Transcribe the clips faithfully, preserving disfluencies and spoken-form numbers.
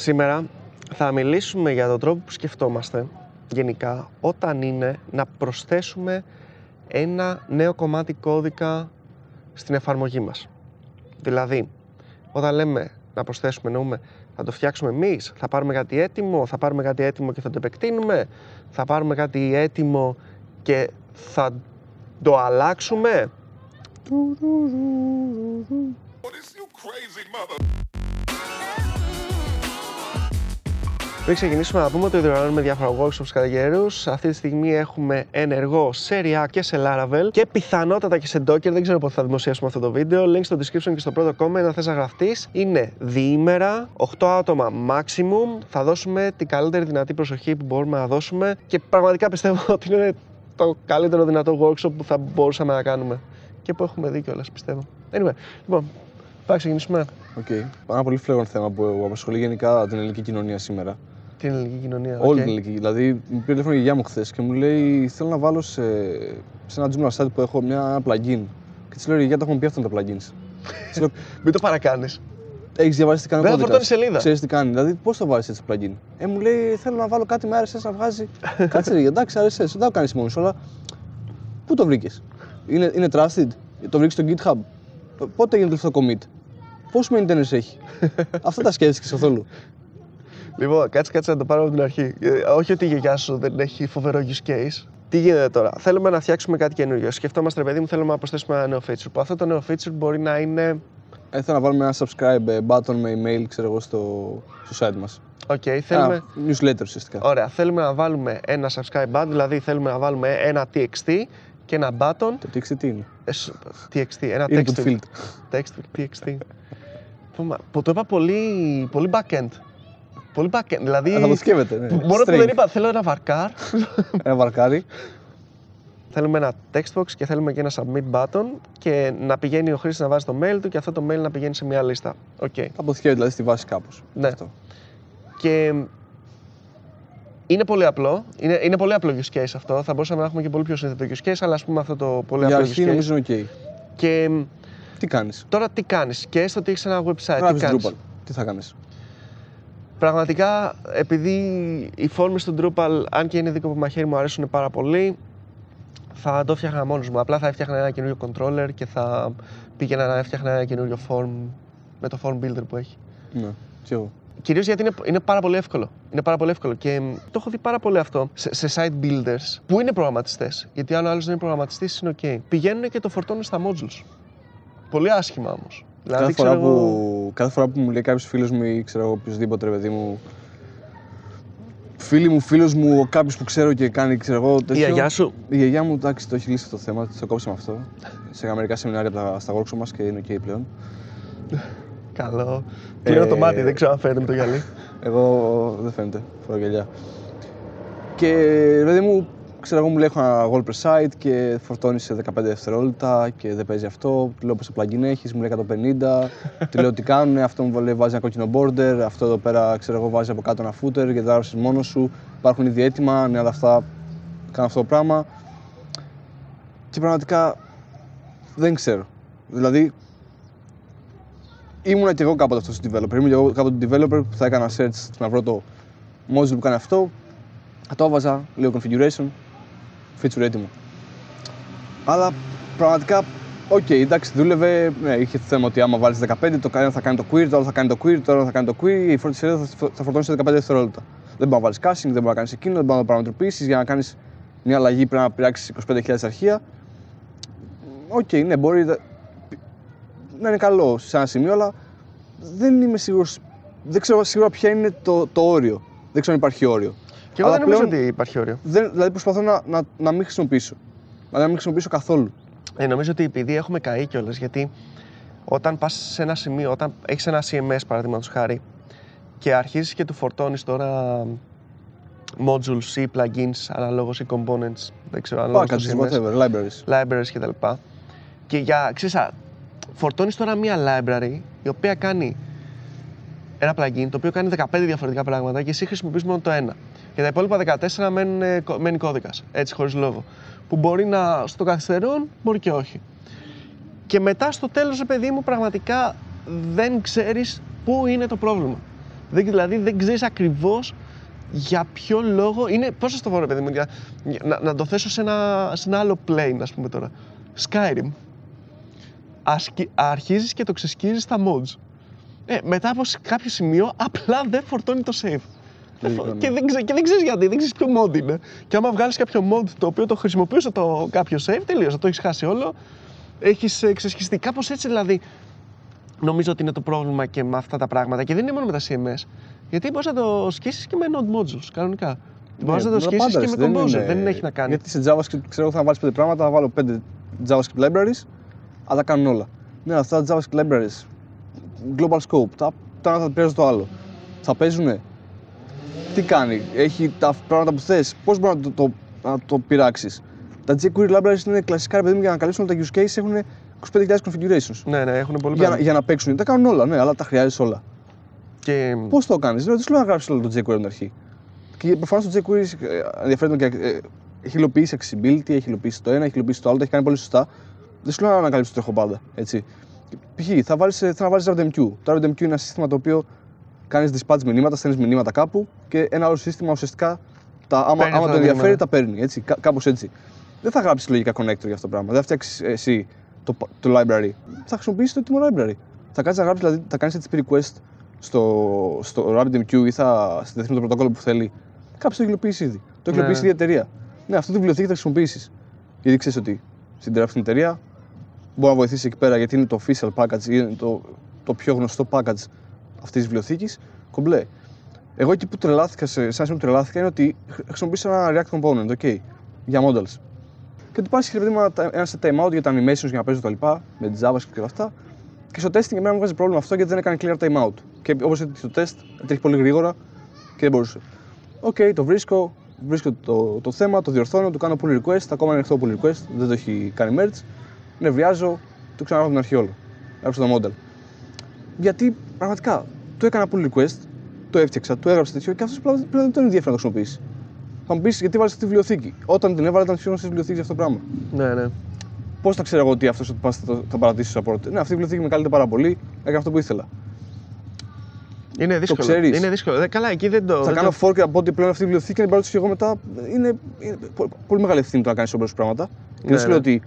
Σήμερα θα μιλήσουμε για τον τρόπο που σκεφτόμαστε γενικά όταν είναι να προσθέσουμε ένα νέο κομμάτι κώδικα στην εφαρμογή μας. Δηλαδή, όταν λέμε να προσθέσουμε, εννοούμε θα το φτιάξουμε εμείς, θα πάρουμε κάτι έτοιμο, θα πάρουμε κάτι έτοιμο και θα το επεκτείνουμε, θα πάρουμε κάτι έτοιμο και θα το αλλάξουμε. Πριν ξεκινήσουμε να πούμε ότι διοργανώνουμε διάφορα workshops κατά καιρούς. Αυτή τη στιγμή έχουμε ενεργό σε React και σε Laravel και πιθανότατα και σε Docker. Δεν ξέρω πότε θα δημοσιεύσουμε αυτό το βίντεο. Link στο description και στο πρώτο comment αν θες να γραφτείς. Είναι διήμερα, οκτώ άτομα maximum. Θα δώσουμε την καλύτερη δυνατή προσοχή που μπορούμε να δώσουμε και πραγματικά πιστεύω ότι είναι το καλύτερο δυνατό workshop που θα μπορούσαμε να κάνουμε και που έχουμε δει κιόλας, πιστεύω. Anyway, λοιπόν, θα ξεκινήσουμε. Okay. Ένα πολύ φλέγον θέμα που απασχολεί γενικά την ελληνική κοινωνία σήμερα. Την ελληνική κοινωνία. Όλη okay. την ελληνική. Δηλαδή, μου πήρε τηλέφωνο η γιαγιά μου χθες και μου λέει: θέλω να βάλω σε, σε ένα Joomla site που έχω μια, ένα plugin. Και τη λέω: η γιαγιά, τα έχουμε πει αυτά τα plugins. λέω, μην το παρακάνεις. Έχεις διαβάσει τι κάνει. Δεν θα φορτώνει σελίδα. Ξέρεις τι κάνει. Δηλαδή, πώς θα βάλεις έτσι το plugin. Ε, μου λέει: θέλω να βάλω κάτι με άρ ες ες να βγάζει. Κάτσε ρε, εντάξει, άρ ες ες. Δεν το κάνεις μόνος, αλλά. Πού το βρήκες. Είναι, είναι trusted. Το βρήκες στο GitHub. Πότε έγινε το τελευταίο commit. Πόσους maintenance έχει. Αυτά τα σκέφτεσαι καθόλου. Λοιπόν, κάτσε, κάτσε να το πάρω από την αρχή. Όχι ότι η γιαγιά σου δεν έχει φοβερό use case. Τι γίνεται τώρα. Θέλουμε να φτιάξουμε κάτι καινούριο. Σκεφτόμαστε, ρε παιδί μου, θέλουμε να προσθέσουμε ένα νέο feature. Που αυτό το νέο feature μπορεί να είναι. Ε, θέλω να βάλουμε ένα subscribe button με email, ξέρω εγώ, στο, στο site μας. Οκ, okay, θέλουμε. Ένα newsletter ουσιαστικά. Ωραία, θέλουμε να βάλουμε ένα subscribe button, δηλαδή θέλουμε να βάλουμε ένα τι εξ τι. Και ένα button. Το τι εξ τι τι είναι. τι εξ τι, ένα text field. Text τι εξ τι. Που το είπα πολύ, πολύ backend. Πολύ backend. Δηλαδή. Θα το σκέφτεται. Ναι. Μόνο που δεν είπα, θέλω ένα βαρκάρ. Ένα βαρκάρι. Θέλουμε ένα text box και θέλουμε και ένα submit button και να πηγαίνει ο χρήστης να βάζει το mail του και αυτό το mail να πηγαίνει σε μια λίστα. Okay. Θα το σκέφτεται δηλαδή στη βάση κάπως. Ναι. Αυτό. Και είναι πολύ απλό. Είναι, είναι πολύ απλό use case αυτό. Θα μπορούσαμε να έχουμε και πολύ πιο σύνθετο use case, αλλά ας πούμε αυτό το πολύ για απλό use case. Για αρχή νομίζω είναι ok. Τι κάνεις. Τώρα τι κάνεις. Και έστω ότι έχεις ένα website. Γράφεις Drupal. Τι θα κάνεις. Πραγματικά, επειδή οι φόρμες του Drupal, αν και είναι δίκο από μαχαίρι, μου αρέσουν πάρα πολύ, θα το φτιάχνα μόνος μου. Απλά θα έφτιαχνα ένα καινούριο controller και θα πήγαινα να έφτιαχνα ένα καινούριο form με το form builder που έχει. Ναι, και εγώ. Κυρίως γιατί είναι, είναι πάρα πολύ εύκολο. Είναι πάρα πολύ εύκολο και το έχω δει πάρα πολύ αυτό σε, σε site builders που είναι προγραμματιστές. Γιατί αν ο άλλος δεν είναι προγραμματιστής, είναι ok. Πηγαίνουν και το φορτώνουν στα modules. Πολύ άσχημα όμως. Δηλαδή, κάθε, φορά εγώ... που, κάθε φορά που μου λέει κάποιος φίλος μου ή ξέρω οποιοδήποτε ρε παιδί μου, φίλοι μου, φίλος μου, κάποιος που ξέρω και κάνει ξέρω εγώ τέτοιο. Η γιαγιά σου. Η γιαγιά μου, εντάξει, το έχει λύσει το θέμα, το κόψαμε αυτό. Σε μερικά σεμινάρια στα workshop μας και είναι ok πλέον. Καλό. Κλείνω ε... το μάτι, δεν ξέρω αν φαίνεται με το γυαλί. Εγώ δεν φαίνεται, φορώ γυαλιά. Και δηλαδή μου, ξέρω εγώ, μου λέει έχω ένα WordPress site και φορτώνει σε δεκαπέντε δευτερόλεπτα και δεν παίζει αυτό. Του λέω πόσα plugin έχεις, μου λέει εκατόν πενήντα. Του λέω τι κάνουν, αυτό μου λέει, βάζει ένα κόκκινο border, αυτό εδώ πέρα ξέρω εγώ βάζει από κάτω ένα footer γιατί τα έγραψες μόνος σου. Υπάρχουν ήδη έτοιμα, ναι, αλλά αυτά κάνω αυτό το πράγμα. Και πραγματικά δεν ξέρω. Δηλαδή, ήμουνα και εγώ κάποτε αυτός ο developer. Ήμουν και εγώ κάποτε developer που θα έκανα search να βρω το module που κάνει αυτό. Θα το έβαζα, λέω configuration, feature έτοιμο. Αλλά πραγματικά, οκ, okay, εντάξει, δούλευε. Ναι, είχε το θέμα ότι άμα βάλεις δεκαπέντε, το ένα θα κάνει το query, το άλλο θα κάνει το query, το άλλο θα κάνει το query, η πρώτη σελίδα θα φορτώνει σε δεκαπέντε δευτερόλεπτα. Δεν μπορεί να βάλεις caching, δεν μπορεί να κάνεις εκείνο, δεν μπορεί να το πραγματοποιήσεις. Για να κάνεις μια αλλαγή πρέπει να πειράξεις είκοσι πέντε χιλιάδες αρχεία. Οκ, okay, ναι, μπορεί να είναι καλό σε ένα σημείο, αλλά δεν είμαι σίγουρος. Δεν ξέρω σίγουρα ποια είναι το, το όριο. Δεν ξέρω αν υπάρχει όριο. Και εγώ δεν νομίζω ότι υπάρχει όριο. Δεν, δηλαδή προσπαθώ να, να, να μην χρησιμοποιήσω. Δηλαδή να μην χρησιμοποιήσω καθόλου. Ε, νομίζω ότι επειδή έχουμε καεί κιόλας, γιατί όταν πας σε ένα σημείο, όταν έχεις ένα σι εμ ες παραδείγματος χάρη και αρχίζεις και του φορτώνεις τώρα modules ή plugins αναλόγως ή components, δεν ξέρω, αναλόγως oh, το whatever, libraries. Libraries και τα λοιπά. Και για, ξέρεις, φορτώνεις τώρα μία library η οποία κάνει ένα plugin το οποίο κάνει δεκαπέντε διαφορετικά πράγματα και εσύ χρησιμοποιείς μόνο το ένα. Και τα υπόλοιπα δεκατέσσερα μένουν, μένει κώδικας, έτσι χωρίς λόγο. Που μπορεί να στο καθυστερούν, μπορεί και όχι. Και μετά στο τέλος, παιδί μου, πραγματικά δεν ξέρεις πού είναι το πρόβλημα. Δηλαδή δεν ξέρεις ακριβώς για ποιο λόγο είναι. Πώς σας το πω, ρε παιδί μου, για, να, να το θέσω σε ένα, σε ένα άλλο plane, ας πούμε τώρα. Skyrim. Ασκι, αρχίζεις και το ξεσκίζεις στα mods. Ε, μετά από κάποιο σημείο απλά δεν φορτώνει το save. Λοιπόν. Και δεν, ξέ, δεν ξέρεις γιατί, δεν ξέρεις ποιο mod είναι. Και άμα βγάλεις κάποιο mod το οποίο το χρησιμοποιούσε το κάποιο save, τελείωσε. Το έχεις χάσει όλο. Έχεις ξεσχιστεί. Κάπως έτσι δηλαδή. Νομίζω ότι είναι το πρόβλημα και με αυτά τα πράγματα. Και δεν είναι μόνο με τα σι εμ ες. Γιατί μπορείς να το σκίσεις και με node modules κανονικά. Ναι, μπορείς να το σκίσεις και με composer. Δεν, δεν έχει να κάνει. Γιατί σε JavaScript ξέρω θα βάλεις πέντε πράγματα, θα βάλω πέντε JavaScript libraries, αλλά τα κάνουν όλα. Ναι, αυτά τα JavaScript libraries, global scope, τα ένα θα πειράζει το άλλο. Θα παίζουνε. Τι κάνει, έχει τα πράγματα που θες, πώς μπορεί να το, το, να το πειράξεις. Τα jQuery libraries είναι κλασικά, ρε παιδί μου, για να καλύψουν τα use cases, έχουν είκοσι πέντε χιλιάδες configurations. Ναι, ναι, έχουν πολύ για, για να παίξουν. Τα κάνουν όλα, ναι, αλλά τα χρειάζεσαι όλα. Και... πώς το κάνεις, δηλαδή, σου λέω να γράψεις όλο το jQuery από την αρχή. Και προφανώς το jQuery ενδιαφέρει και ε, ε, έχει υλοποιήσει accessibility, έχει υλοποιήσει το ένα, έχει υλοποιήσει το άλλο, τα έχει κάνει πολύ σωστά. Δεν σου λέω να ανακαλύψεις το τροχοπάντα. Π.χ. θα βάλεις RabbitMQ. Το RabbitMQ είναι ένα σύστημα το οποίο κάνεις dispatch μηνύματα, στέλνεις μηνύματα κάπου και ένα άλλο σύστημα ουσιαστικά τα, άμα, άμα το ενδιαφέρει μηνύμα. Τα παίρνει. Έτσι, κά, κάπως έτσι. Δεν θα γράψεις λογικά connector για αυτό το πράγμα. Δεν θα φτιάξεις εσύ το, το library. Θα χρησιμοποιήσεις το έτοιμο library. Θα κάνεις να γράψεις, δηλαδή θα κάνεις http request στο, στο RabbitMQ ή θα συνδεθείς με το πρωτόκολλο που θέλει. Κάποιος το έχει υλοποιήσει ήδη. Το έχει υλοποιήσει η εταιρεία. Ναι, αυτή τη βιβλιοθήκη θα χρησιμοποιήσεις. Γιατί ξέρεις ότι στην τεράστια εταιρεία μπορεί να βοηθήσει εκεί πέρα γιατί είναι το official package ή είναι το, το πιο γνωστό package αυτή τη βιβλιοθήκη, κομπλέ. Εγώ εκεί που τρελάθηκα, σαν σημείο που τρελάθηκα, είναι ότι χρησιμοποίησα ένα React component, OK, για models. Και του πα είχε ένα set timeout για τα animations για να παίζω τα λοιπά, με τη JavaScript και όλα αυτά. Και στο testing εμένα μου βγάζει πρόβλημα αυτό γιατί δεν έκανε clear timeout. Και όπως έτσι το test τρέχει πολύ γρήγορα και δεν μπορούσε. OK, το βρίσκω, βρίσκω το, το θέμα, το διορθώνω, του κάνω pull request, ακόμα είναι ανοιχτό pull request, δεν το έχει κάνει merge. Νευριάζω, το ξαναγράφω από την αρχή όλο. Έγραψα το model. Γιατί πραγματικά του έκανα pull request, το έφτιαξα, το έγραψα τέτοιο και αυτό πλέον δεν τον ενδιαφέρει να το χρησιμοποιήσει. Θα μου πει γιατί βάλει αυτή τη βιβλιοθήκη. Όταν την έβαλε, ήταν τη βιβλιοθήκη για αυτό το πράγμα. Ναι, ναι. Πώς θα ξέρω εγώ ότι αυτό θα το παρατήσει στο support. Ναι, αυτή η βιβλιοθήκη με κάλυπτε πάρα πολύ, έκανε αυτό που ήθελα. Είναι δύσκολο. Το ξέρεις. Είναι δύσκολο. Δε, καλά, εκεί δεν το. Θα κάνω fork από ό,τι πλέον αυτή η βιβλιοθήκη και την παρατήσω εγώ μετά. Είναι, είναι πολύ μεγάλη ευθύνη το να κάνει όμπρε πράγματα. Και δεν σου λέω ότι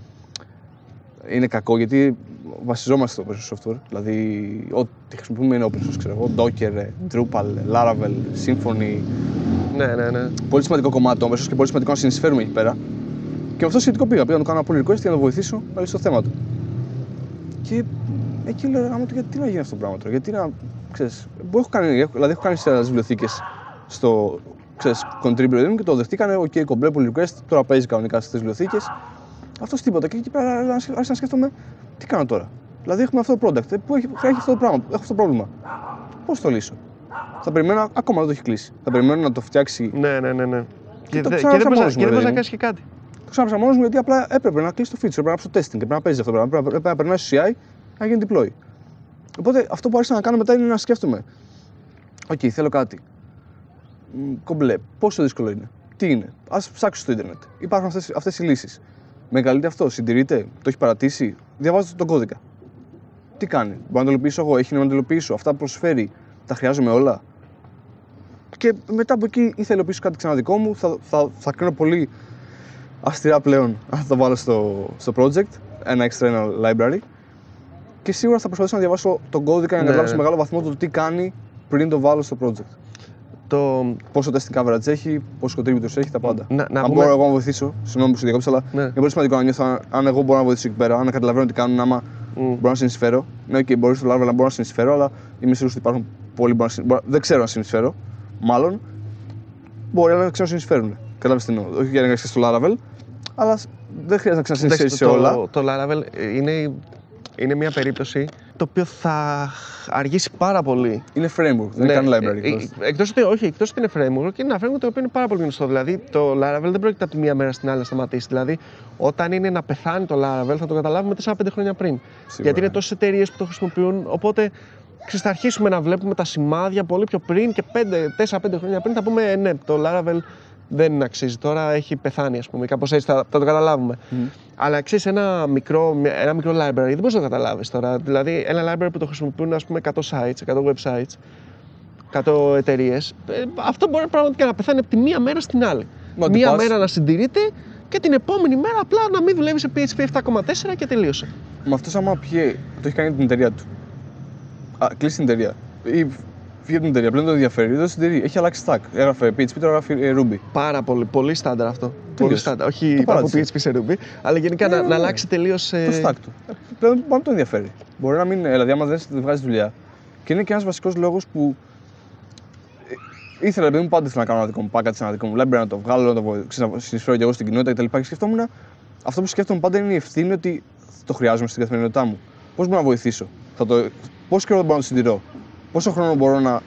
είναι κακό γιατί. Βασιζόμαστε στο open source software, δηλαδή ό,τι χρησιμοποιούμε είναι open source, ξέρω εγώ, Docker, Drupal, Laravel, Symfony. Ναι, ναι, ναι. Πολύ σημαντικό κομμάτι το open source και πολύ σημαντικό να συνεισφέρουμε εκεί πέρα. Και με αυτό σχετικό πήγα, πήγα να του κάνω ένα pull request για να το βοηθήσω να λύσει το θέμα του. Και εκεί λέω, άμα του, γιατί να γίνει αυτό το πράγμα τώρα, γιατί να, ξέρεις, έχω κάνει, έχω, δηλαδή έχω κάνει σε άλλες βιβλιοθήκες στο, ξέρεις, contributor και το δεχτήκανε, ok, κομπλέ pull request, τώρα παίζει κανονικά στις βιβλιοθήκες. Αυτός τίποτα και εκεί πέρα άρχισα να σκέφτομαι τι κάνω τώρα. Δηλαδή έχουμε αυτό το product που έχει, έχει αυτό το πράγμα, έχω αυτό το πρόβλημα. Πώς το λύσω. Θα περιμένω, ακόμα δεν το έχει κλείσει. Θα περιμένω να το φτιάξει. Ναι, ναι, ναι. ναι. Και, το δε, και δεν μπορείς δε, να κάνεις και κάτι. Το ξάπλωσα μόνος μου γιατί απλά έπρεπε να κλείσει το feature, έπρεπε να ψάξω το testing, έπρεπε να παίζει αυτό το πράγμα. Έπρεπε, έπρεπε να περνάει στο σι άι να γίνει deploy. Οπότε αυτό που άρχισα να κάνω μετά είναι να σκέφτομαι. Οκ, okay, θέλω κάτι. Κομπλέ, πόσο δύσκολο είναι. Τι είναι. Ας ψάξω στο Ιντερνετ. Υπάρχουν αυτές οι λύσεις. Μεγαλείται αυτό, συντηρείται, το έχει παρατήσει. Διαβάζω τον κώδικα. Τι κάνει, μπορώ να το υλοποιήσω εγώ, έχει νόημα να το υλοποιήσω. Αυτά που προσφέρει, τα χρειάζομαι όλα. Και μετά από εκεί ή θα υλοποιήσω κάτι ξανά δικό μου, θα, θα, θα κρίνω πολύ αυστηρά πλέον αν θα το βάλω στο, στο project, ένα external library. Και σίγουρα θα προσπαθήσω να διαβάσω τον κώδικα για να καταλάβω σε μεγάλο βαθμό το τι κάνει πριν το βάλω στο project. Το... πόσο testing coverage έχει, πόσο contributors έχει, τα πάντα. Να, να αν πούμε... μπορώ εγώ να βοηθήσω, συγγνώμη που σου διακόψα, αλλά ναι. Είναι πολύ σημαντικό να νιώθω αν εγώ μπορώ να βοηθήσω εκεί πέρα, αν καταλαβαίνω τι κάνουν, άμα mm. μπορώ να συνεισφέρω. Ναι, okay, μπορείς στο Laravel να μπορώ να συνεισφέρω, αλλά είμαι σίγουρος ότι υπάρχουν πολλοί που συν... δεν ξέρω να συνεισφέρω. Μάλλον μπορεί να ξανασυνεισφέρουν. Κατάλαβες τι εννοώ. Όχι για να εργαστείς στο Laravel, αλλά δεν χρειάζεται να ξανασυνεισφέρεις σε όλα. Το, το Laravel είναι, είναι μια περίπτωση. Το οποίο θα αργήσει πάρα πολύ. Είναι framework, δεν ναι, είναι καν library. Εκτός. Εκτός ότι, όχι, εκτός ότι είναι framework, είναι ένα framework το οποίο είναι πάρα πολύ γνωστό. Δηλαδή, το Laravel δεν πρόκειται από τη μία μέρα στην άλλη να σταματήσει. Δηλαδή, όταν είναι να πεθάνει το Laravel, θα το καταλάβουμε τέσσερα πέντε χρόνια πριν. Σίγουρα. Γιατί είναι τόσες εταιρείες που το χρησιμοποιούν. Οπότε, θα αρχίσουμε να βλέπουμε τα σημάδια πολύ πιο πριν και τέσσερα πέντε χρόνια πριν θα πούμε ναι, το Laravel δεν αξίζει τώρα, έχει πεθάνει, ας πούμε. Κάπως έτσι θα, θα το καταλάβουμε. Mm. Αλλά ξέρεις, ένα μικρό, ένα μικρό library δεν μπορείς να το καταλάβεις τώρα. Δηλαδή, ένα library που το χρησιμοποιούν ας πούμε εκατό sites, εκατό websites, εκατό εταιρείες, αυτό μπορεί πραγματικά να πεθάνει από τη μία μέρα στην άλλη. Μα μία πας. μέρα να συντηρείται και την επόμενη μέρα απλά να μην δουλεύει σε πι έιτς πι επτά κόμμα τέσσερα και τελείωσε. Μα αυτός άμα πιέ, το έχει κάνει την εταιρεία του. Α, κλείσει την εταιρεία. Ή φύγει την εταιρεία, πλέον το ενδιαφέρει, δεν το συντηρεί. Έχει αλλάξει stack. Έγραφε πι έιτς πι, τώρα γράφει Ruby. Πάρα πολύ, πολύ στάνταρ αυτό. Πολύ στάνταρ. Όχι από πι έιτς πι σε Ruby, αλλά γενικά ναι, να, ναι. να αλλάξει τελείως. Το stack του. Πλέον πάνω το ενδιαφέρει. Μπορεί να μην, δηλαδή, άμα δεν βγάζει δουλειά. Και είναι και ένας βασικός λόγος που ήθελα, επειδή μου πάντα ήθελα να κάνω ένα δικό μου package, ένα δικό μου library, να το βγάλω, να το συνεισφέρω και εγώ στην κοινότητα κτλ. Και σκεφτόμουν, αυτό που σκέφτομαι πάντα είναι η ευθύνη ότι το χρειάζομαι στην καθημερινότητά μου. Πώς μπορώ να βοηθήσω, θα το, πόσο καιρό μπορώ να το συντηρώ, πόσο χρόνο μπορώ να,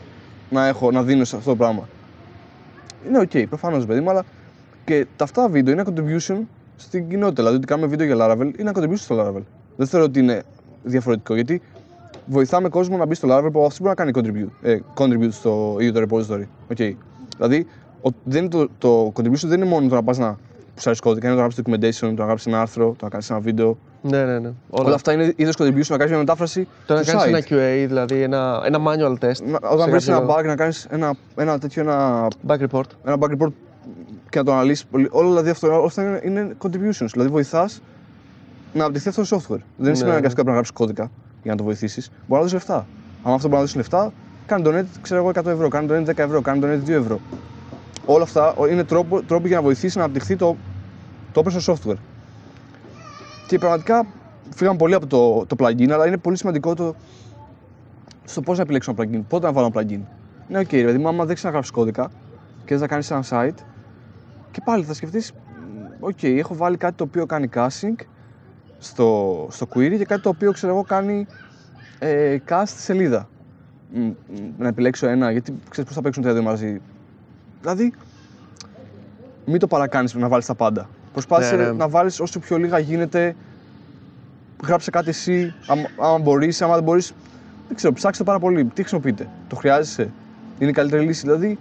να, έχω, να δίνω σε αυτό το πράγμα. Είναι οκ, okay, προφανώς παιδί μου, αλλά και τα αυτά βίντεο είναι contribution στην κοινότητα. Δηλαδή, ότι κάνουμε βίντεο για Laravel είναι contribution στο Laravel. Δεν θεωρώ ότι είναι διαφορετικό γιατί βοηθάμε κόσμο να μπει στο Laravel που αυτό μπορεί να κάνει contribute, ε, contribute στο ίδιο το repository. Okay. Δηλαδή, ο, δεν είναι το, το contribution δεν είναι μόνο το να πας να ψάχνεις κώδικα, είναι το να γράψεις documentation, το να γράψεις ένα άρθρο, το να κάνεις ένα βίντεο. Ναι, ναι, ναι. Όλα, Όλα αυτά είναι είδος contribution, να κάνεις μια μετάφραση. Το να κάνεις ένα κιου έι, δηλαδή ένα, ένα manual test. Να, όταν βρεις ένα bug, να κάνεις ένα, ένα τέτοιο. Ένα bug report. Ένα bug report και να το αναλύσεις. Όλα δηλαδή, αυτό, αυτά είναι, είναι contributions. Δηλαδή, βοηθάς να αναπτυχθεί αυτό το software. Δεν σημαίνει αναγκαστικά πρέπει να γράψεις κώδικα για να το βοηθήσεις, μπορεί να δώσει λεφτά. Αν αυτό μπορεί να δώσει λεφτά, κάνει το net, ξέρω εγώ, εκατό ευρώ, κάνει το net δέκα ευρώ, κάνει το net δύο ευρώ. Όλα αυτά είναι τρόπο, τρόποι για να βοηθήσει να αναπτυχθεί το, το open source software. Και πραγματικά φύγαμε πολύ από το, το plugin, αλλά είναι πολύ σημαντικό το, στο πώς να επιλέξω ένα plugin, πότε να βάλω ένα plugin. Ναι, οκ, okay, δηλαδή, άμα δεν ξέρω να γράψεις κώδικα και θες να κάνεις ένα site, και πάλι θα σκεφτείς, οκ, okay, έχω βάλει κάτι το οποίο κάνει caching στο, στο query και κάτι το οποίο ξέρω εγώ κάνει ε, cast στη σελίδα. Μ, μ, να επιλέξω ένα, γιατί ξέρεις πώς θα παίξουν τα δύο μαζί. Δηλαδή, μην το παρακάνεις να βάλεις τα πάντα. Προσπάθησε ναι, ναι. να βάλεις όσο πιο λίγα γίνεται. Γράψε κάτι εσύ, άμα, άμα μπορείς, άμα δεν μπορείς. Δεν ξέρω, ψάξτε πάρα πολύ. Τι χρησιμοποιείτε, το χρειάζεσαι, είναι η καλύτερη λύση. Δηλαδή,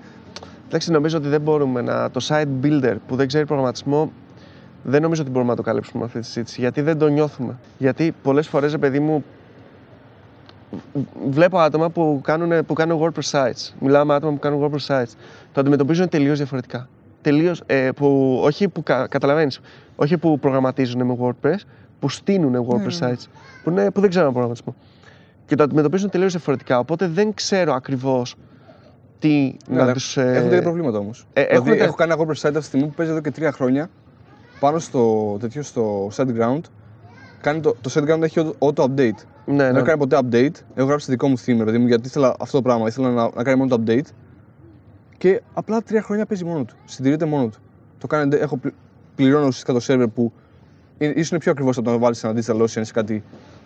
εντάξει, νομίζω ότι δεν μπορούμε να. Το site builder που δεν ξέρει προγραμματισμό. Δεν νομίζω ότι μπορούμε να το καλύψουμε με αυτή τη συζήτηση, γιατί δεν το νιώθουμε. Γιατί πολλές φορές, ρε παιδί μου, βλέπω άτομα που κάνουν, που κάνουν WordPress sites. Μιλάμε άτομα που κάνουν WordPress sites. Το αντιμετωπίζουν τελείως διαφορετικά. Τελείως, ε, που, όχι που κα, καταλαβαίνεις, όχι που προγραμματίζουν με WordPress, που στείνουν WordPress mm. sites, που, είναι, που δεν ξέρουν προγραμματισμό. Και το αντιμετωπίζουν τελείως διαφορετικά. Οπότε δεν ξέρω ακριβώς τι ναι, να τους. Ε, έχουν τέτοια προβλήματα όμως. Ε, έχω, δη... έχω κάνει ένα WordPress site αυτή τη στιγμή που παίζει εδώ και τρία χρόνια. Πάνω στο τέτοιο, στο SiteGround, κάνει το, το SiteGround έχει auto-update. Ναι, ναι. Δεν κάνει ποτέ update. Έχω γράψει δικό μου theme, παιδί μου, γιατί ήθελα αυτό το πράγμα. Ήθελα να, να κάνει μόνο το update. Και απλά τρία χρόνια παίζει μόνο του. Συντηρείται μόνο του. Το κάνει, έχω πληρώνω ουσιαστικά το server που ίσως είναι πιο ακριβώς από το να βάλεις ένα digital ocean ή κάτι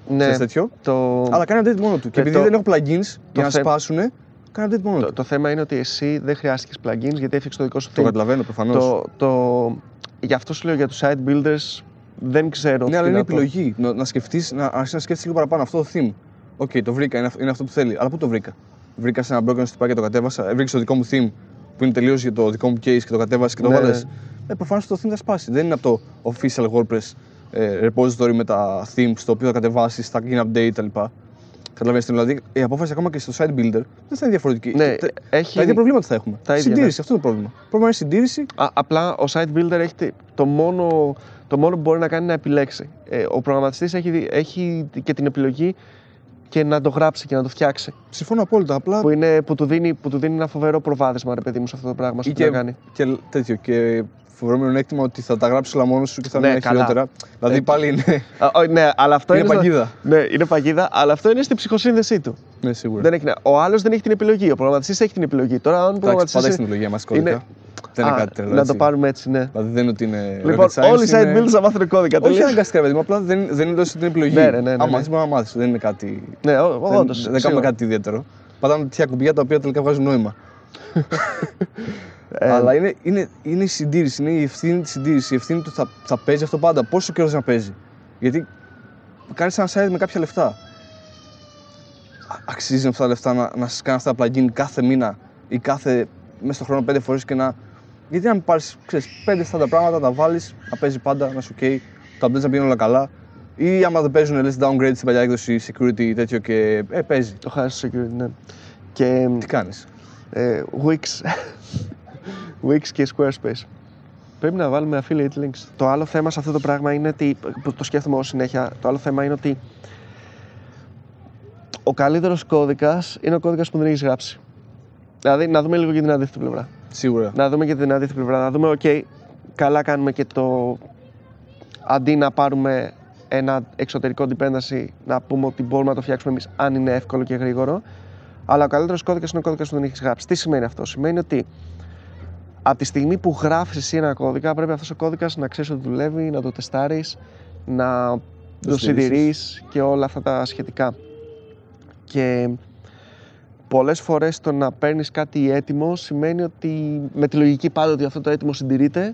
ναι, τέτοιο. Το... Αλλά κάνει update μόνο του. Και επειδή το... δεν έχω plugins για να θε... σπάσουνε, κάνει update μόνο το, του. Το θέμα είναι ότι εσύ δεν χρειάστηκες plugins γιατί έφτιαξες το δικό σου theme. Το καταλαβαίνω προφανώς. Το, το... Γι' αυτό σου λέω για τους site builders δεν ξέρω. Ναι, αλλά είναι επιλογή. Να, να σκεφτείς, να, να σκέφτεσαι λίγο παραπάνω αυτό το theme. Οκ, okay, το βρήκα, είναι, είναι αυτό που θέλει. Αλλά πού το βρήκα. Βρήκα σε ένα broken στο και το κατέβασα. Βρήκα το δικό μου theme που είναι τελείως για το δικό μου case και το κατέβασε και το βάλε. Ναι. Ε, προφανώς το theme θα σπάσει. Δεν είναι από το official WordPress ε, repository με τα themes το οποίο θα κατεβάσει, τα γίνει update κτλ. Καταλαβαίνεις τι δηλαδή. Η απόφαση ακόμα και στο site builder δεν θα είναι διαφορετική. Ναι, τα, έχει... τα ίδια προβλήματα θα έχουμε. Τα ίδια, συντήρηση, ναι. αυτό το πρόβλημα. Πρόβλημα είναι συντήρηση. Α, απλά ο site builder έχει το μόνο, το μόνο που μπορεί να κάνει να επιλέξει. Ε, ο προγραμματιστής έχει, έχει και την επιλογή και να το γράψει και να το φτιάξει. Συμφωνώ απόλυτα. Απλά... Που, είναι, που, του δίνει, που του δίνει ένα φοβερό προβάδισμα, ρε παιδί μου, σε αυτό το πράγμα. Ή και, κάνει. Και τέτοιο. Και... Φοβερό μειονέκτημα ότι θα τα γράψεις όλα μόνος σου και θα ναι, είναι καλά. Χειρότερα. Δηλαδή ε, πάλι είναι. Α, ναι, αλλά αυτό είναι, είναι παγίδα. Ναι, είναι παγίδα, αλλά αυτό είναι στην ψυχοσύνδεσή του. Ναι, σίγουρα. Δεν έχει, ο άλλος δεν έχει την επιλογή. Ο προγραμματιστής έχει την επιλογή. Τώρα, αν προγραμματιστής. Πάντα έχει την επιλογή μας κώδικα. Είναι... Δεν είναι α, κάτι τέτοιο. Να το πάρουμε έτσι, ναι. Δηλαδή δεν είναι ότι είναι. Λοιπόν, όλοι οι site builders θα μάθουν κώδικα. Όχι αναγκαστικά, παιδί μου, απλά δεν είναι τόσο την επιλογή. Αν μάθεις, μπορεί να μάθεις. Δεν είναι κάτι. Δεν κάνουμε κάτι ιδιαίτερο. Πατάμε τέτοια κουμπιά τα οποία τελικά βγάζουν νόημα. Ε, Αλλά είναι, είναι, είναι η συντήρηση, είναι η ευθύνη της συντήρησης. Η ευθύνη του θα, θα παίζει αυτό πάντα. Πόσο καιρό να παίζει. Γιατί κάνεις ένα site με κάποια λεφτά. Α, αξίζει αυτά τα λεφτά να, να σας κάνεις τα plugin κάθε μήνα ή κάθε μέσα στον χρόνο πέντε φορές και να. Γιατί να μην πάρεις πέντε στάντα πράγματα, να τα βάλεις, να παίζει πάντα, να σου ok, τα updates να πηγαίνουν όλα καλά. Ή άμα δεν παίζουν, λες downgrade στην παλιά έκδοση security τέτοιο και. Ε, παίζει. Το χάσεις security, ναι. Και... Τι κάνεις. ε, Wix Wix και Squarespace. Πρέπει να βάλουμε affiliate links. Το άλλο θέμα σε αυτό το πράγμα είναι ότι, το σκέφτομαι ως συνέχεια, το άλλο θέμα είναι ότι ο καλύτερος κώδικας είναι ο κώδικας που δεν έχεις γράψει. Δηλαδή να δούμε λίγο και την αντίθετη πλευρά. Σίγουρα. Να δούμε και την αντίθετη πλευρά, να δούμε, ok, καλά κάνουμε και το, αντί να πάρουμε ένα εξωτερικό dependency, να πούμε ότι μπορούμε να το φτιάξουμε εμείς αν είναι εύκολο και γρήγορο. Αλλά ο καλύτερος κώδικας είναι ο κώδικας που δεν έχεις γράψει. Τι σημαίνει αυτό? Σημαίνει ότι από τη στιγμή που γράφεις ένα κώδικα, πρέπει αυτός ο κώδικας να ξέρεις ότι δουλεύει, να το τεστάρεις, να το, το συντηρείς και όλα αυτά τα σχετικά. Και πολλές φορές το να παίρνεις κάτι έτοιμο σημαίνει ότι, με τη λογική πάντα ότι αυτό το έτοιμο συντηρείται,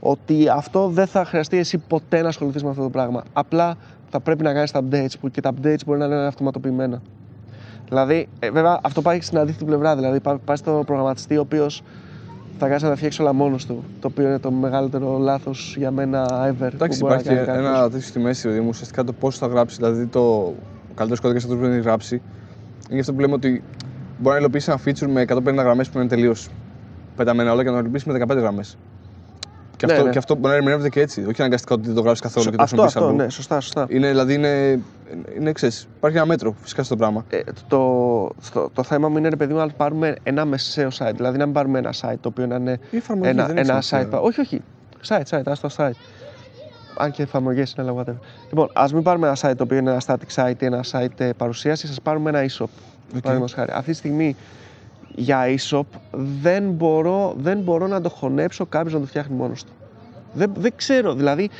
ότι αυτό δεν θα χρειαστεί εσύ ποτέ να ασχοληθείς με αυτό το πράγμα. Απλά θα πρέπει να κάνεις τα updates, που και τα updates μπορεί να είναι αυτοματοποιημένα. Δηλαδή, ε, βέβαια αυτό πάει στην αντίθετη πλευρά, δηλαδή πάει στο προγραμματιστή ο οποίος θα κάτσει να τα φτιάξει όλα μόνος του, το οποίο είναι το μεγαλύτερο λάθος για μένα ever. Εντάξει, υπάρχει να κάνει ένα τέτοιο στη μέση, δηλαδή, ουσιαστικά το πώς θα γράψει, δηλαδή το καλύτερο κώδικα αυτό που δεν έχει γράψει. Είναι γι' αυτό που λέμε ότι μπορεί να υλοποιήσει ένα feature με εκατόν πενήντα γραμμές που είναι τελείως πεταμένα όλα και να το υλοποιήσει με δεκαπέντε γραμμές. Και, ναι, αυτό, ναι. Και αυτό μπορεί να ερμηνεύεται και έτσι. Όχι αναγκαστικά ότι δεν το γράφει καθόλου Σ, και το χρησιμοποιεί αλλού. Ναι, σωστά, σωστά. Είναι, δηλαδή είναι, είναι ξέρεις, υπάρχει ένα μέτρο φυσικά στο πράγμα. Ε, το, το, το, το θέμα μου είναι, ρε παιδί μου, να πάρουμε ένα μεσαίο site. Δηλαδή να μην πάρουμε ένα site το οποίο να είναι. Ή εφαρμογή, ένα, ένα site. Πα, όχι, όχι. Site, site, άστο site. Αν και εφαρμογές είναι λαγωγά. Λοιπόν, ας μην πάρουμε ένα site το οποίο είναι ένα static site ή ένα site παρουσίασης, ας πάρουμε ένα e-shop. Παραδείγματος χάρη. Αυτή τη στιγμή για e-shop δεν μπορώ, δεν μπορώ να το χωνέψω κάποιος να το φτιάχνει μόνος του. Δεν, δεν ξέρω, δηλαδή,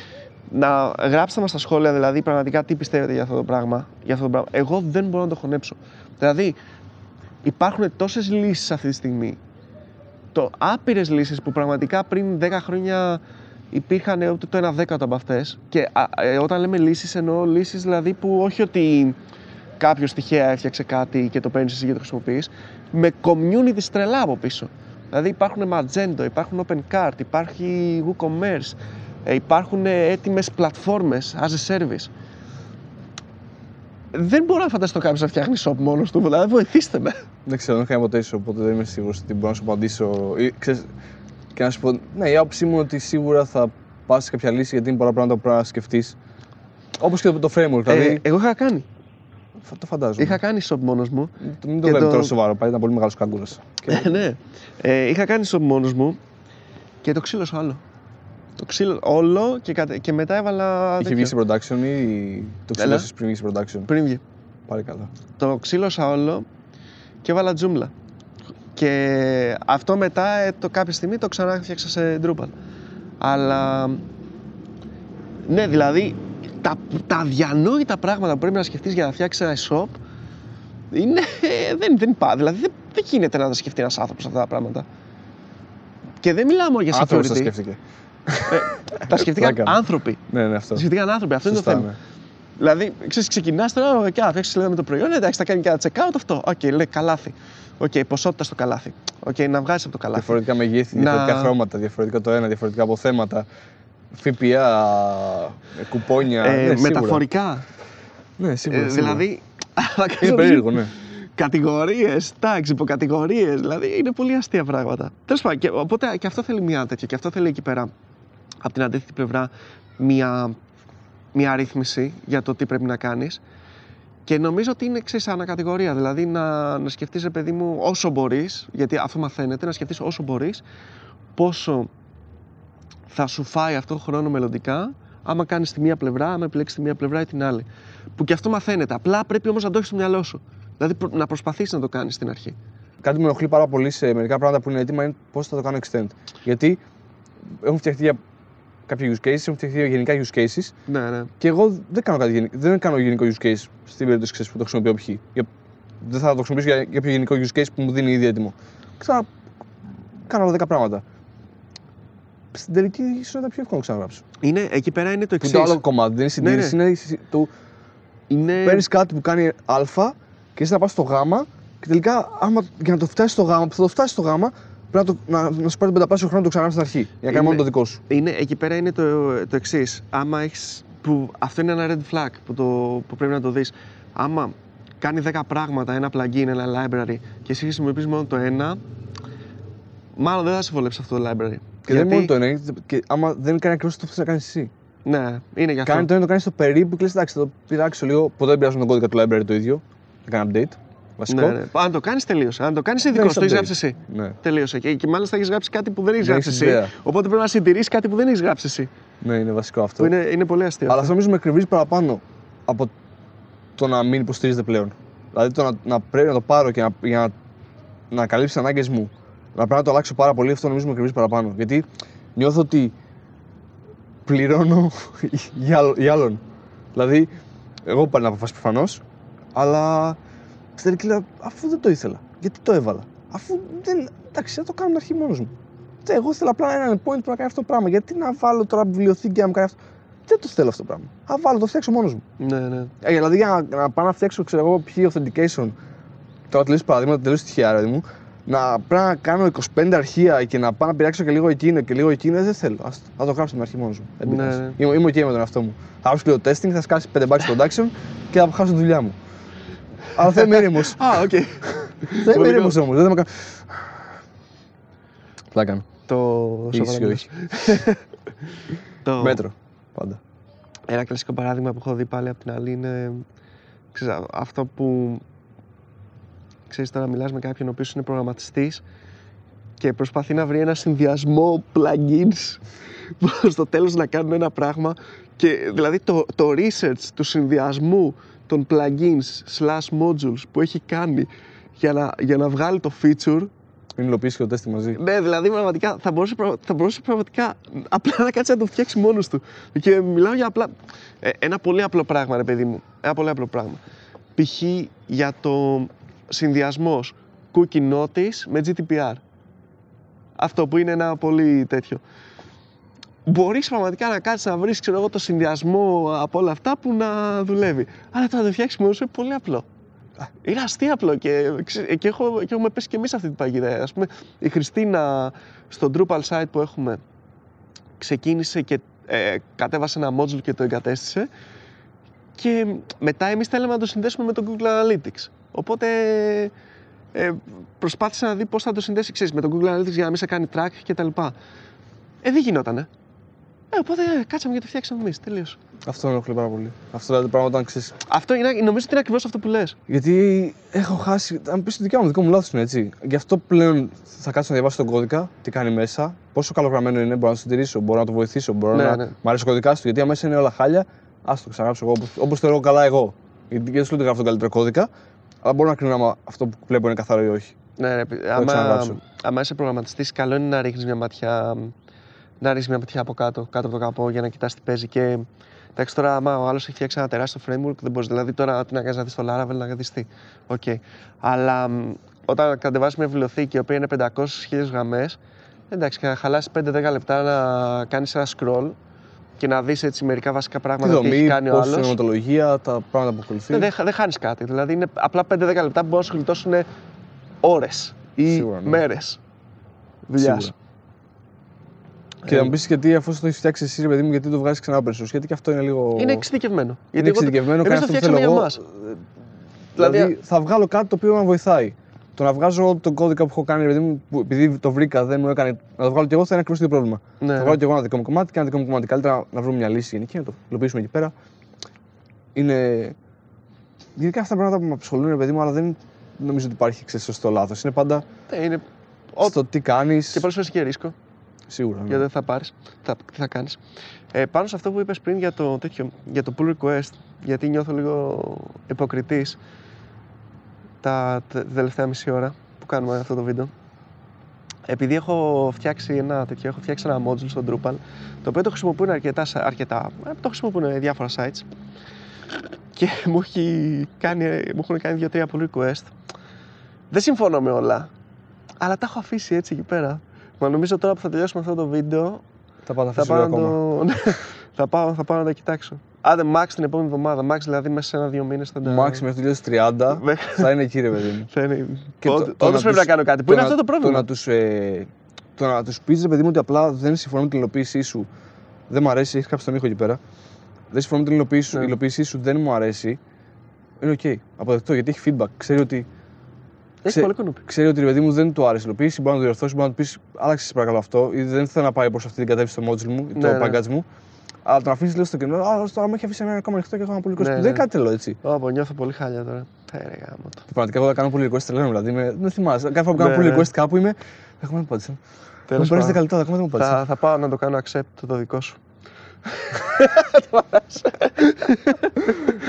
να γράψτε μας στα σχόλια, δηλαδή, πραγματικά τι πιστεύετε για αυτό το πράγμα. Για αυτό το πράγμα. Εγώ δεν μπορώ να το χωνέψω. Δηλαδή, υπάρχουν τόσες λύσεις αυτή τη στιγμή, το, άπειρες λύσεις που πραγματικά πριν δέκα χρόνια υπήρχαν ούτε το ένα δέκατο από αυτές. Και α, ε, όταν λέμε λύσεις, εννοώ λύσεις δηλαδή που όχι ότι κάποιος τυχαία έφτιαξε κάτι και το παίρνεις εσύ και το χρησιμοποιείς, με community στρελά από πίσω. Δηλαδή υπάρχουν Magento, υπάρχουν OpenCart, υπάρχει WooCommerce, υπάρχουν έτοιμες πλατφόρμες as a service. Δεν μπορώ να φανταστώ κάποιος να φτιάχνει shop μόνος του, δηλαδή βοηθήστε με. Δεν ξέρω, δεν είχα ποτέ shop, οπότε δεν είμαι σίγουρος ότι μπορώ να σου απαντήσω. Ή, ξέρεις, και να σου πω, ναι, η άποψή μου είναι ότι σίγουρα θα πας σε κάποια λύση γιατί είναι πολλά πράγματα που πρέπει να σκεφτείς. Όπως και το, το framework, δηλαδή. Ε, εγώ είχα κάνει. Θα το φαντάζομαι. Είχα κάνει shop μόνος μου. Μην το βλέπετε τώρα σοβαρό, πάει, ήταν πολύ μεγάλος καγκούρας. Ναι, ε, είχα κάνει shop μόνος μου και το ξύλωσα άλλο. Το ξύλωσα όλο και, κατε, και μετά έβαλα. Είχε βγει σε production ή το ξύλωσες πριν βγει σε production? Πριν βγει. Πάρε καλά. Το ξύλωσα όλο και έβαλα Joomla. Και αυτό μετά το κάποια στιγμή το ξανά φτιάξα σε Drupal. Αλλά ναι, δηλαδή τα, τα αδιανόητα πράγματα που πρέπει να σκεφτείς για να φτιάξεις ένα e-shop είναι, δεν, δεν υπάρχει, δηλαδή δεν, δεν γίνεται να τα σκεφτεί ένας άνθρωπος αυτά τα πράγματα. Και δεν μιλάμε μόνο για security. Άνθρωπος τα σκέφτηκε. Ε, τα σκεφτήκαν άνθρωποι. Ναι, ναι, αυτό. Τα σκεφτήκαν άνθρωποι, αυτό Σωστά, είναι το θέμα. Ναι. Δηλαδή, ξέρεις, ξεκινάς τώρα και να φτιάξεις λέμε το προϊόν, εντάξει, θα κάνει και ένα checkout αυτό. Οκ, okay, λέει καλάθι. Οκ, okay, ποσότητα στο καλάθι. Οκ, okay, να βγάζεις από το καλάθι. Διαφορετικά μεγέθη, να... διαφορετικά χρώματα, διαφορετικά το ένα, διαφορετικά αποθέματα. ΦΠΑ, κουπόνια. Ε, ναι, μεταφορικά. Ναι, σίγουρα. Ε, δηλαδή. Είναι περίεργο, ναι. Κατηγορίες, τάξη, υποκατηγορίες. Δηλαδή είναι πολύ αστεία πράγματα. Τέλος πάντων, οπότε και αυτό θέλει μια τέτοια. Και αυτό θέλει εκεί πέρα, από την αντίθετη πλευρά, μια, μια ρύθμιση για το τι πρέπει να κάνεις. Και νομίζω ότι είναι ξέρεις ανακατηγορία. Δηλαδή να, να σκεφτείς, ρε παιδί μου, όσο μπορείς, γιατί αυτό μαθαίνεται, να σκεφτείς όσο μπορείς πόσο θα σου φάει αυτό χρόνο μελλοντικά, άμα κάνεις τη μία πλευρά, άμα επιλέξεις τη μία πλευρά ή την άλλη. Που και αυτό μαθαίνεται. Απλά πρέπει όμως να το έχεις στο μυαλό σου. Δηλαδή προ, να προσπαθήσεις να το κάνεις στην αρχή. Κάτι που με ενοχλεί πάρα πολύ σε μερικά πράγματα που είναι έτοιμα είναι πώς θα το κάνω extend. Γιατί έχουν φτιαχτεί για κάποια use cases, έχουν φτιαχτεί γενικά use cases. Ναι, ναι. Και εγώ δεν κάνω, κάτι γενικό, δεν κάνω γενικό use case στην περίπτωση που το χρησιμοποιώ π.χ. Δεν θα το χρησιμοποιήσω για κάποιο γενικό use case που μου δίνει ήδη έτοιμο. Ξανα κάνω άλλα δέκα πράγματα. Στην τελική ίσως είναι τα πιο εύκολο να ξαναγράψω. Είναι, εκεί πέρα είναι το εξής. Το άλλο κομμάτι δεν είναι συντήρηση, ναι, ναι. είναι το... Είναι... Παίρνεις κάτι που κάνει α και εσύ να πας στο γ και τελικά άμα, για να το φτάσεις στο γ, που θα το φτάσεις στο γ, πρέπει να, να, να σου πάρει τον πενταπλάσιο χρόνο να το ξαναγράψεις στην αρχή, για να κάνει μόνο το δικό σου. Είναι, εκεί πέρα είναι το, το εξής. Άμα έχεις... Που, αυτό είναι ένα red flag που, το, που πρέπει να το δεις. Άμα κάνει δέκα πράγματα, ένα plugin, ένα library, και εσύ χρησιμοποιείς μόνο το ένα, μάλλον δεν θα σε βολέψει αυτό το library. Και γιατί... δεν μόνο το ένα, και άμα δεν κάνει ακριβώς το που θες να κάνεις εσύ. Ναι, είναι γι' αυτό. Κάνει το ένα, το κάνεις στο περίπου και λες εντάξει, θα το πειράξω λίγο. Ποτέ δεν πειράζουν τον κώδικα του library το ίδιο. Θα κάνω update. Βασικό. Ναι, ναι. Αν το κάνεις, τελείωσε. Αν το κάνεις, ειδικό, το έχεις γράψει εσύ. Ναι. Τελείωσε. Και, και μάλιστα έχεις γράψει κάτι που δεν έχεις γράψει εσύ. Ιδέα. Οπότε πρέπει να συντηρήσεις κάτι που δεν έχεις γράψει εσύ. Ναι, είναι βασικό αυτό. Είναι, είναι πολύ αστείο. Αλλά αυτό νομίζω με κρυβίζει παραπάνω από το να μην υποστηρίζεται πλέον. Δηλαδή το να, να πρέπει να το πάρω και να, για να, να καλύψει τις ανάγκες μου. Να πρέπει να το αλλάξω πάρα πολύ, αυτό νομίζω με κρυβίζει παραπάνω. Γιατί νιώθω ότι πληρώνω για άλλον. Δηλαδή, εγώ πάλι να αποφάσω προφανώς, αλλά. Στην τελική, αφού δεν το ήθελα, γιατί το έβαλα. Αφού δεν. Εντάξει, θα το κάνω αρχή μόνος μου. Τε, εγώ ήθελα απλά έναν point που να κάνει αυτό το πράγμα. Γιατί να βάλω τώρα βιβλιοθήκη να μου κάνει αυτό. Δεν το θέλω αυτό το πράγμα. Α, βάλω, το φτιάξω μόνος μου. Ναι, ναι. Ε, δηλαδή, για να, να πάω να φτιάξω, ξέρω εγώ, ποιοι authentication. Τώρα τελείως παραδείγματα, τελείως στοιχεία, ρε μου. Να πρέπει να κάνω είκοσι πέντε αρχεία και να πάω να πειράξω και λίγο εκείνο και λίγο εκείνο. Δεν θέλω. Ας, θα το γράψω την αρχή μόνος μου. Ναι, ναι. Είμαι, είμαι okay με τον εαυτό μου. Θα γράψω λίγο testing, θα σκάσει πέντε bucks στο production και θα χάσω τη δουλειά μου. Αλλά θα είμαι ήρεμος. Α, οκ. Θα είμαι ήρεμος όμως, δεν θα με κάνω. Πλάκα μου. Το σοβαρά. Το μέτρο, πάντα. Ένα κλασικό παράδειγμα που έχω δει πάλι απ' την άλλη είναι... Ξέρεις, αυτό που... Ξέρεις, τώρα μιλάς με κάποιον ο οποίος είναι προγραμματιστής και προσπαθεί να βρει ένα συνδυασμό plugins που στο τέλος να κάνουν ένα πράγμα και δηλαδή το, το research του συνδυασμού των plugins slash modules που έχει κάνει για να, για να βγάλει το feature. Μην υλοποιήσει και το τέστη μαζί. Ναι, δηλαδή πραγματικά θα μπορούσε, θα μπορούσε πραγματικά απλά να κάτσει να το φτιάξει μόνος του. Και μιλάω για απλά. Ε, ένα πολύ απλό πράγμα, ρε παιδί μου. Ένα πολύ απλό πράγμα. Π.χ. για το συνδυασμό cookie notice με τζι ντι πι αρ. Αυτό που είναι ένα πολύ τέτοιο. Μπορείς πραγματικά να κάτσεις να βρεις, ξέρω εγώ, το συνδυασμό από όλα αυτά που να δουλεύει. Αλλά τώρα το φτιάξεις μόνος σου είναι πολύ απλό. Είναι αστείο απλό και, και, έχω, και έχουμε πέσει και εμείς αυτή την παγίδα. Ας πούμε, η Χριστίνα στο Drupal site που έχουμε ξεκίνησε και ε, κατέβασε ένα module και το εγκατέστησε και μετά εμείς θέλαμε να το συνδέσουμε με το Google Analytics. Οπότε ε, προσπάθησε να δει πώς θα το συνδέσει, ξέρεις, με το Google Analytics για να μην σε κάνει track κτλ. Ε, δεν γινότανε. Ε, οπότε κάτσαμε και το φτιάξαμε εμείς. Τελείως. Αυτό με ενοχλεί πάρα πολύ. Αυτό είναι το πράγμα όταν ξέρεις. Αυτό είναι, νομίζω ότι είναι ακριβώς αυτό που λες. Γιατί έχω χάσει. Αν πεις το δικιά μου, δικό μου λάθος είναι έτσι. Γι' αυτό πλέον θα κάτσω να διαβάσω τον κώδικα, τι κάνει μέσα, πόσο καλογραμμένο είναι, μπορώ να το συντηρήσω, μπορώ να το βοηθήσω, μπορώ ναι, να. Ναι. Μ' αρέσει ο κωδικά του. Γιατί αν μέσα είναι όλα χάλια, ας το ξαναγράψω εγώ όπως θεωρώ καλά εγώ. Γιατί δεν σου λέω ότι γράφω τον καλύτερο κώδικα, αλλά μπορώ να κρίνω άμα αυτό που βλέπω είναι καθαρό ή όχι. Ναι, ναι. Αν είσαι προγραμματιστής, καλό είναι να ρίχνεις μια ματιά. Να ρίξει μια πετυχία από κάτω, κάτω από το καπό για να κοιτάς τι παίζει. Και εντάξει, τώρα, άμα ο άλλος έχει φτιάξει ένα τεράστιο framework, δεν μπορείς. Δηλαδή, τώρα τι να κάνεις, να δεις το Laravel, να δεις τι. Οκ. Okay. Αλλά μ, όταν κατεβάσεις μια βιβλιοθήκη, η οποία είναι πεντακόσιες χιλιάδες γραμμές, εντάξει, να χαλάσεις πέντε δέκα λεπτά να κάνεις ένα scroll και να δεις έτσι μερικά βασικά πράγματα δομή, που έχει κάνει ο άλλος. Την ονοματολογία, τα πράγματα που ακολουθεί. Δεν δε, δε χάνεις κάτι. Δηλαδή, είναι απλά πέντε δέκα λεπτά που μπορούν να σου γλιτώσουν ώρες ή μέρες δουλειάς. Και να μου πεις γιατί, αφού το έχεις φτιάξει εσύ, ρε παιδί μου, γιατί το βγάζεις ξανά περισσότερο. Γιατί και αυτό είναι λίγο. Είναι εξειδικευμένο. Είναι εξειδικευμένο, κάνει αυτό που θέλω εγώ. Δηλαδή, θα βγάλω κάτι το οποίο με βοηθάει. Το να βγάζω τον κώδικα που έχω κάνει, ρε παιδί μου, που επειδή το βρήκα, δεν μου έκανε. Να το βγάλω κι εγώ, θα είναι ακριβώς το ίδιο πρόβλημα. Ναι. Θα βγάλω κι εγώ ένα δικό μου κομμάτι και ένα δικό μου κομμάτι. Καλύτερα να βρούμε μια λύση γενική, να το υλοποιήσουμε εκεί πέρα. Είναι. Γενικά αυτά τα πράγματα που με απασχολούν, ρε παιδί μου, αλλά δεν νομίζω ότι υπάρχει σωστό λάθος. Είναι πάντα. Είναι. Στο τι κάνεις. Και πρόσφατα και ρίσκο. Σίγουρα. Γιατί δεν θα πάρεις, θα, τι θα κάνεις. Ε, πάνω σε αυτό που είπες πριν για το, τέτοιο, για το pull request, γιατί νιώθω λίγο υποκριτής τα τε, τελευταία μισή ώρα που κάνουμε αυτό το βίντεο. Επειδή έχω φτιάξει ένα τέτοιο, έχω φτιάξει ένα module στο Drupal, το οποίο το χρησιμοποιούν αρκετά, αρκετά το χρησιμοποιούν διάφορα sites και μου, έχει κάνει, μου έχουν κάνει δύο τρία pull request. Δεν συμφωνώ με όλα, αλλά τα έχω αφήσει έτσι εκεί πέρα. Μα νομίζω τώρα που θα τελειώσουμε αυτό το βίντεο. Θα πάω να θα πάω, το... θα πάω, θα πάω να τα κοιτάξω. Άντε, max την επόμενη εβδομάδα. Max δηλαδή μέσα σε ένα-δύο μήνες θα τα. Max μέχρι το δύο χιλιάδες τριάντα θα είναι εκεί, ρε παιδί μου. Όντως πρέπει να κάνω κάτι. Πού είναι αυτό το πρόβλημα. Το να τους πεις, ρε παιδί μου, ότι απλά δεν συμφωνώ με την υλοποίησή σου. Δεν μου αρέσει, έχει κάποιο τον ήχο εκεί πέρα. Δεν συμφωνώ με την υλοποίησή σου, δεν μου αρέσει. είναι ok. Αποδεκτό γιατί έχει feedback. Ξέρει ότι. Ξέ, ξέρει ότι ρε παιδί μου δεν του άρεσε η υλοποίηση, μπορεί να το διορθώσει, μπορεί να του πει: άλλαξε παρακαλώ αυτό, ή δεν θέλω να πάει προ αυτή την κατεύθυνση το module μου ή το ναι, package ναι. μου. Αλλά τον αφήσει λίγο στο κενό, αλλά τώρα μου έχει αφήσει ένα ακόμα ανοιχτό και έχω ένα πολύ request. Ναι, ναι. Δεν κάτι τρελό έτσι. Όπω νιώθω πολύ χάλια τώρα. Πέραγα μου το. Πραγματικά εγώ θα κάνω πολύ request, τρελαίνω δηλαδή. Με, δεν θυμάσαι. Κάθε φορά που κάνω πολύ request κάπου είμαι. Ακόμα δεν πάτησα. Μου πέρασε δέκα λεπτά, ακόμα δεν μου πάτησα. Θα πάω να το κάνω accept το δικό σου. Το βάζω.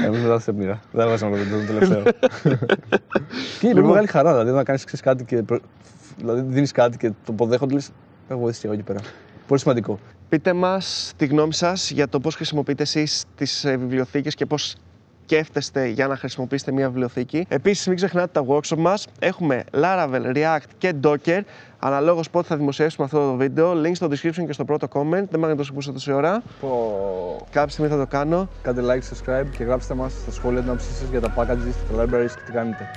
Εμείς μετά σε μοίρα. Δεν βάζαμε το τελευταίο. Και είναι μεγάλη χαρά, δηλαδή να κάνεις κάτι και δίνεις κάτι και το αποδέχονται, λες θα βοηθήσει εγώ εκεί πέρα. Πολύ σημαντικό. Πείτε μας τη γνώμη σας για το πώς χρησιμοποιείτε εσείς τις βιβλιοθήκες και πώς σκέφτεστε για να χρησιμοποιήσετε μια βιβλιοθήκη. Επίσης, μην ξεχνάτε τα workshop μας. Έχουμε Laravel, React και Docker. Αναλόγως πότε θα δημοσιεύσουμε αυτό το βίντεο. Link στο description και στο πρώτο comment. Δεν μ' τόσο πούσα τόση ώρα. Oh. Κάποια στιγμή θα το κάνω. Κάντε like, subscribe και γράψτε μας στα σχόλια την άποψή σας για τα packages, τα libraries και τι κάνετε.